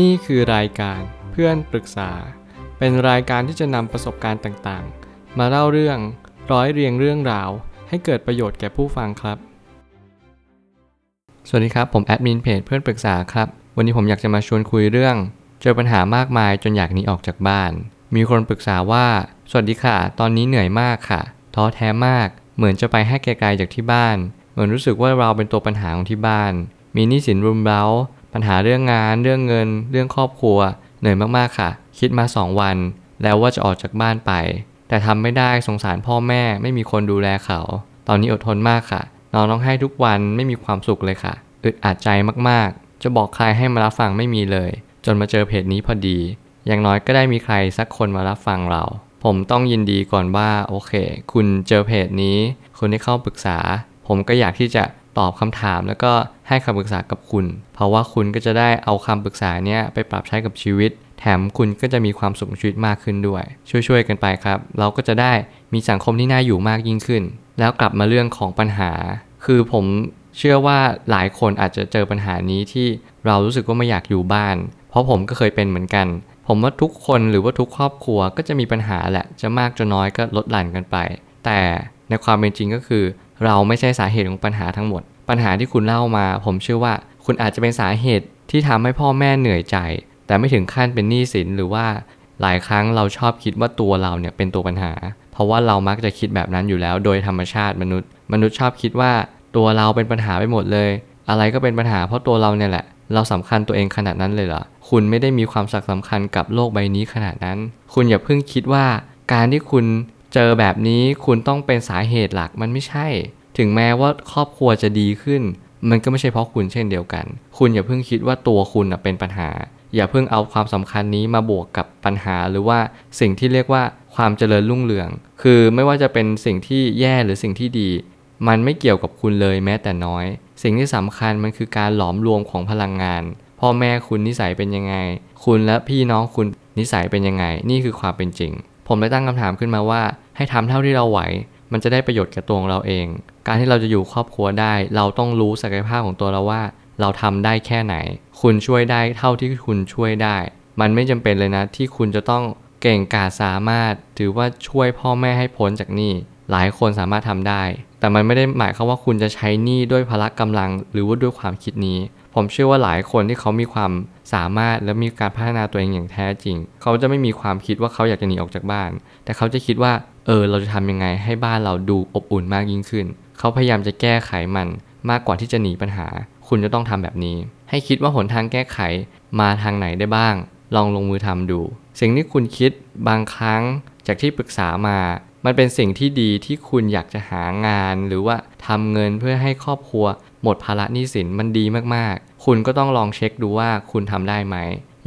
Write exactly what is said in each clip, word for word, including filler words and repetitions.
นี่คือรายการเพื่อนปรึกษาเป็นรายการที่จะนำประสบการณ์ต่างๆมาเล่าเรื่องร้อยเรียงเรื่องราวให้เกิดประโยชน์แก่ผู้ฟังครับสวัสดีครับผมแอดมินเพจเพื่อนปรึกษาครับวันนี้ผมอยากจะมาชวนคุยเรื่องเจอปัญหามากมายจนอยากหนีออกจากบ้านมีคนปรึกษาว่าสวัสดีค่ะตอนนี้เหนื่อยมากค่ะท้อแท้มากเหมือนจะไปให้ไกลๆจากที่บ้านเหมือนรู้สึกว่าเราเป็นตัวปัญหาของที่บ้านมีหนี้สินรุมเร้าปัญหาเรื่องงานเรื่องเงินเรื่องครอบครัวเหนื่อยมากๆค่ะคิดมาสองวันแล้วว่าจะออกจากบ้านไปแต่ทำไม่ได้สงสารพ่อแม่ไม่มีคนดูแลเขาตอนนี้อดทนมากค่ะนอนร้องไห้ทุกวันไม่มีความสุขเลยค่ะอึดอัดใจมากๆจะบอกใครให้มารับฟังไม่มีเลยจนมาเจอเพจนี้พอดีอย่างน้อยก็ได้มีใครสักคนมารับฟังเราผมต้องยินดีก่อนว่าโอเคคุณเจอเพจนี้คุณได้เข้าปรึกษาผมก็อยากที่จะตอบคำถามแล้วก็ให้คำปรึกษากับคุณเพราะว่าคุณก็จะได้เอาคำปรึกษาเนี้ยไปปรับใช้กับชีวิตแถมคุณก็จะมีความสุขชีวิตมากขึ้นด้วยช่วยๆกันไปครับเราก็จะได้มีสังคมที่น่าอยู่มากยิ่งขึ้นแล้วกลับมาเรื่องของปัญหาคือผมเชื่อว่าหลายคนอาจจะเจอปัญหานี้ที่เรารู้สึกว่าไม่อยากอยู่บ้านเพราะผมก็เคยเป็นเหมือนกันผมว่าทุกคนหรือว่าทุกครอบครัวก็จะมีปัญหาแหละจะมากจะน้อยก็ลดหลั่นกันไปแต่ในความเป็นจริงก็คือเราไม่ใช่สาเหตุของปัญหาทั้งหมดปัญหาที่คุณเล่ามาผมเชื่อว่าคุณอาจจะเป็นสาเหตุที่ทำให้พ่อแม่เหนื่อยใจแต่ไม่ถึงขั้นเป็นหนี้สินหรือว่าหลายครั้งเราชอบคิดว่าตัวเราเนี่ยเป็นตัวปัญหาเพราะว่าเรามักจะคิดแบบนั้นอยู่แล้วโดยธรรมชาติมนุษย์มนุษย์ชอบคิดว่าตัวเราเป็นปัญหาไปหมดเลยอะไรก็เป็นปัญหาเพราะตัวเราเนี่ยแหละเราสำคัญตัวเองขนาดนั้นเลยเหรอคุณไม่ได้มีความสำคัญกับโลกใบนี้ขนาดนั้นคุณอย่าเพิ่งคิดว่าการที่คุณเจอแบบนี้คุณต้องเป็นสาเหตุหลักมันไม่ใช่ถึงแม้ว่าครอบครัวจะดีขึ้นมันก็ไม่ใช่เพราะคุณเช่นเดียวกันคุณอย่าเพิ่งคิดว่าตัวคุณเป็นปัญหาอย่าเพิ่งเอาความสำคัญนี้มาบวกกับปัญหาหรือว่าสิ่งที่เรียกว่าความเจริญรุ่งเรืองคือไม่ว่าจะเป็นสิ่งที่แย่หรือสิ่งที่ดีมันไม่เกี่ยวกับคุณเลยแม้แต่น้อยสิ่งที่สำคัญมันคือการหลอมรวมของพลังงานพ่อแม่คุณนิสัยเป็นยังไงคุณและพี่น้องคุณนิสัยเป็นยังไงนี่คือความเป็นจริงผมได้ตั้งคำถามขึ้นมาว่าให้ทำเท่าที่เราไหวมันจะได้ประโยชน์แก่ตัวเราเองการที่เราจะอยู่ครอบครัวได้เราต้องรู้ศักยภาพของตัวเราว่าเราทำได้แค่ไหนคุณช่วยได้เท่าที่คุณช่วยได้มันไม่จำเป็นเลยนะที่คุณจะต้องเก่งกาจสามารถถือว่าช่วยพ่อแม่ให้พ้นจากหนี้หลายคนสามารถทำได้แต่มันไม่ได้หมายความว่าคุณจะใช้หนี้ด้วยพละกำลังหรือว่าด้วยความคิดนี้ผมเชื่อว่าหลายคนที่เขามีความสามารถและมีการพัฒนาตัวเองอย่างแท้จริงเขาจะไม่มีความคิดว่าเขาอยากจะหนีออกจากบ้านแต่เขาจะคิดว่าเออเราจะทำยังไงให้บ้านเราดูอบอุ่นมากยิ่งขึ้นเขาพยายามจะแก้ไขมันมากกว่าที่จะหนีปัญหาคุณจะต้องทำแบบนี้ให้คิดว่าหนทางแก้ไขมาทางไหนได้บ้างลองลงมือทำดูสิ่งที่คุณคิดบางครั้งจากที่ปรึกษามามันเป็นสิ่งที่ดีที่คุณอยากจะหางานหรือว่าทำเงินเพื่อให้ครอบครัวหมดภาระหนี้สินมันดีมากๆคุณก็ต้องลองเช็คดูว่าคุณทำได้ไหม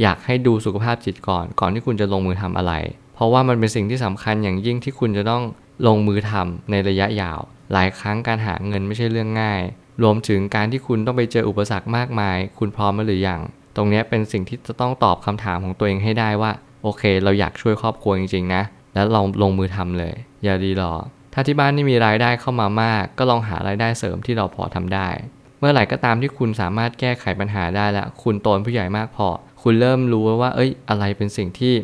อยากให้ดูสุขภาพจิตก่อนก่อนที่คุณจะลงมือทำอะไรเพราะว่ามันเป็นสิ่งที่สำคัญอย่างยิ่งที่คุณจะต้องลงมือทำในระยะยาวหลายครั้งการหาเงินไม่ใช่เรื่องง่ายรวมถึงการที่คุณต้องไปเจออุปสรรคมากมายคุณพร้อมหรือยังตรงนี้เป็นสิ่งที่จะต้องตอบคำถามของตัวเองให้ได้ว่าโอเคเราอยากช่วยครอบครัวจริงๆนะแล้วลองลงมือทำเลยอย่ารีรอถ้าที่บ้านไม่มีรายได้เข้ามามากก็ลองหารายได้เสริมที่เราพอทำได้เมื่อไหร่ก็ตามที่คุณสามารถแก้ไขปัญหาได้แล้วคุณโตเป็นผู้ใหญ่มากพอคุณเริ่มรู้ว่าเอ้ยอะไรเป็นสิ่งที่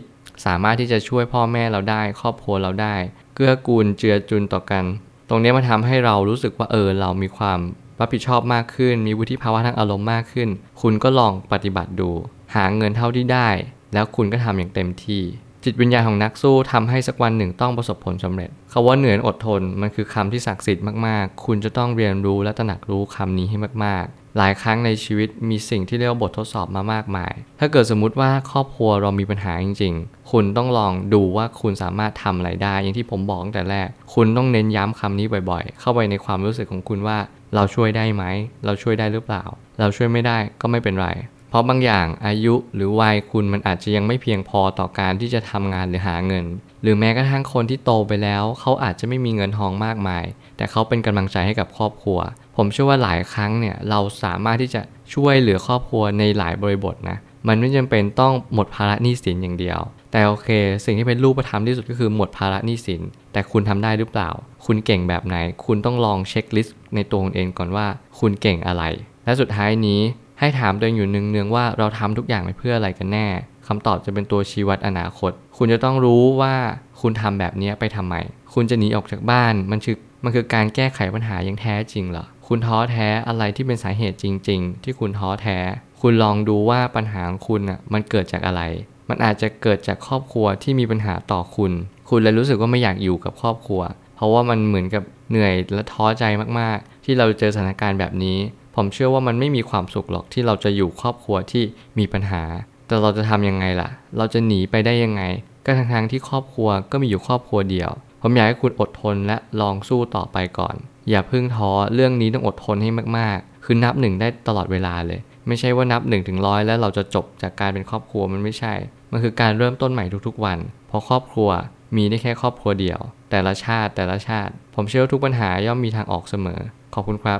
สามารถที่จะช่วยพ่อแม่เราได้ครอบครัวเราได้เกื้อกูลเจือจุนต่อกันตรงนี้มันทำให้เรารู้สึกว่าเออเรามีความรับผิดชอบมากขึ้นมีวุฒิภาวะทางอารมณ์มากขึ้นคุณก็ลองปฏิบัติดูหาเงินเท่าที่ได้แล้วคุณก็ทำอย่างเต็มที่จิตวิญญาณของนักสู้ทำให้สักวันหนึ่งต้องประสบผลสำเร็จคำว่าเหนื่อยอดทนมันคือคำที่ศักดิ์สิทธิ์มากๆคุณจะต้องเรียนรู้และตระหนักรู้คำนี้ให้มากๆหลายครั้งในชีวิตมีสิ่งที่เรียกว่าบททดสอบมามากมายถ้าเกิดสมมติว่าครอบครัวเรามีปัญหาจริงๆคุณต้องลองดูว่าคุณสามารถทำอะไรได้อย่างที่ผมบอกตั้งแต่แรกคุณต้องเน้นย้ำคำนี้บ่อยๆเข้าไปในความรู้สึกของคุณว่าเราช่วยได้ไหมเราช่วยได้หรือเปล่าเราช่วยไม่ได้ก็ไม่เป็นไรเพราะบางอย่างอายุหรือวัยคุณมันอาจจะยังไม่เพียงพอต่อการที่จะทำงานหรือหาเงินหรือแม้กระทั่งคนที่โตไปแล้วเขาอาจจะไม่มีเงินทองมากมายแต่เขาเป็นกำลังใจให้กับครอบครัวผมเชื่อว่าหลายครั้งเนี่ยเราสามารถที่จะช่วยเหลือครอบครัวในหลายบริบทนะมันไม่จำเป็นต้องหมดภาระหนี้สินอย่างเดียวแต่โอเคสิ่งที่เป็นรูปธรรมที่สุดก็คือหมดภาระหนี้สินแต่คุณทำได้หรือเปล่าคุณเก่งแบบไหนคุณต้องลองเช็คลิสต์ในตัวคุณเองก่อนว่าคุณเก่งอะไรและสุดท้ายนี้ ให้ถามตัวเองอยู่เนืองๆว่าเราทำทุกอย่างไปเพื่ออะไรกันแน่คำตอบจะเป็นตัวชี้วัดอนาคตคุณจะต้องรู้ว่าคุณทำแบบนี้ไปทำไมคุณจะหนีออกจากบ้านมันคือมันคือการแก้ไขปัญหาอย่างแท้จริงเหรอคุณท้อแท้อะไรที่เป็นสาเหตุจริงๆที่คุณท้อแท้คุณลองดูว่าปัญหาของคุณน่ะมันเกิดจากอะไรมันอาจจะเกิดจากครอบครัวที่มีปัญหาต่อคุณคุณเลยรู้สึกว่าไม่อยากอยู่กับครอบครัวเพราะว่ามันเหมือนกับเหนื่อยและท้อใจมากๆที่เราเจอสถานการณ์แบบนี้ผมเชื่อว่ามันไม่มีความสุขหรอกที่เราจะอยู่ครอบครัวที่มีปัญหาแต่เราจะทำยังไงล่ะเราจะหนีไปได้ยังไงก็ทั้งๆที่ครอบครัวก็มีอยู่ครอบครัวเดียวผมอยากให้คุณอดทนและลองสู้ต่อไปก่อนอย่าเพิ่งท้อเรื่องนี้ต้องอดทนให้มากๆคือนับหนึ่งได้ตลอดเวลาเลยไม่ใช่ว่านับหนึ่งถึงร้อยแล้วเราจะจบจากการเป็นครอบครัวมันไม่ใช่มันคือการเริ่มต้นใหม่ทุกๆวันเพราะครอบครัวมีได้แค่ครอบครัวเดียวแต่ละชาติแต่ละชาติผมเชื่อว่าทุกปัญหาย่อมมีทางออกเสมอขอบคุณครับ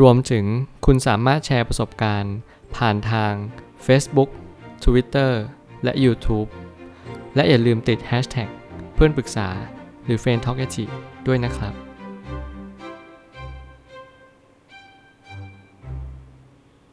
รวมถึงคุณสามารถแชร์ประสบการณ์ผ่านทาง Facebook Twitter และ YouTube และอย่าลืมติด แฮชแท็ก เพื่อนปรึกษาหรือ เฟรนด์ ทอล์ก แอท จี ด้วยนะครับ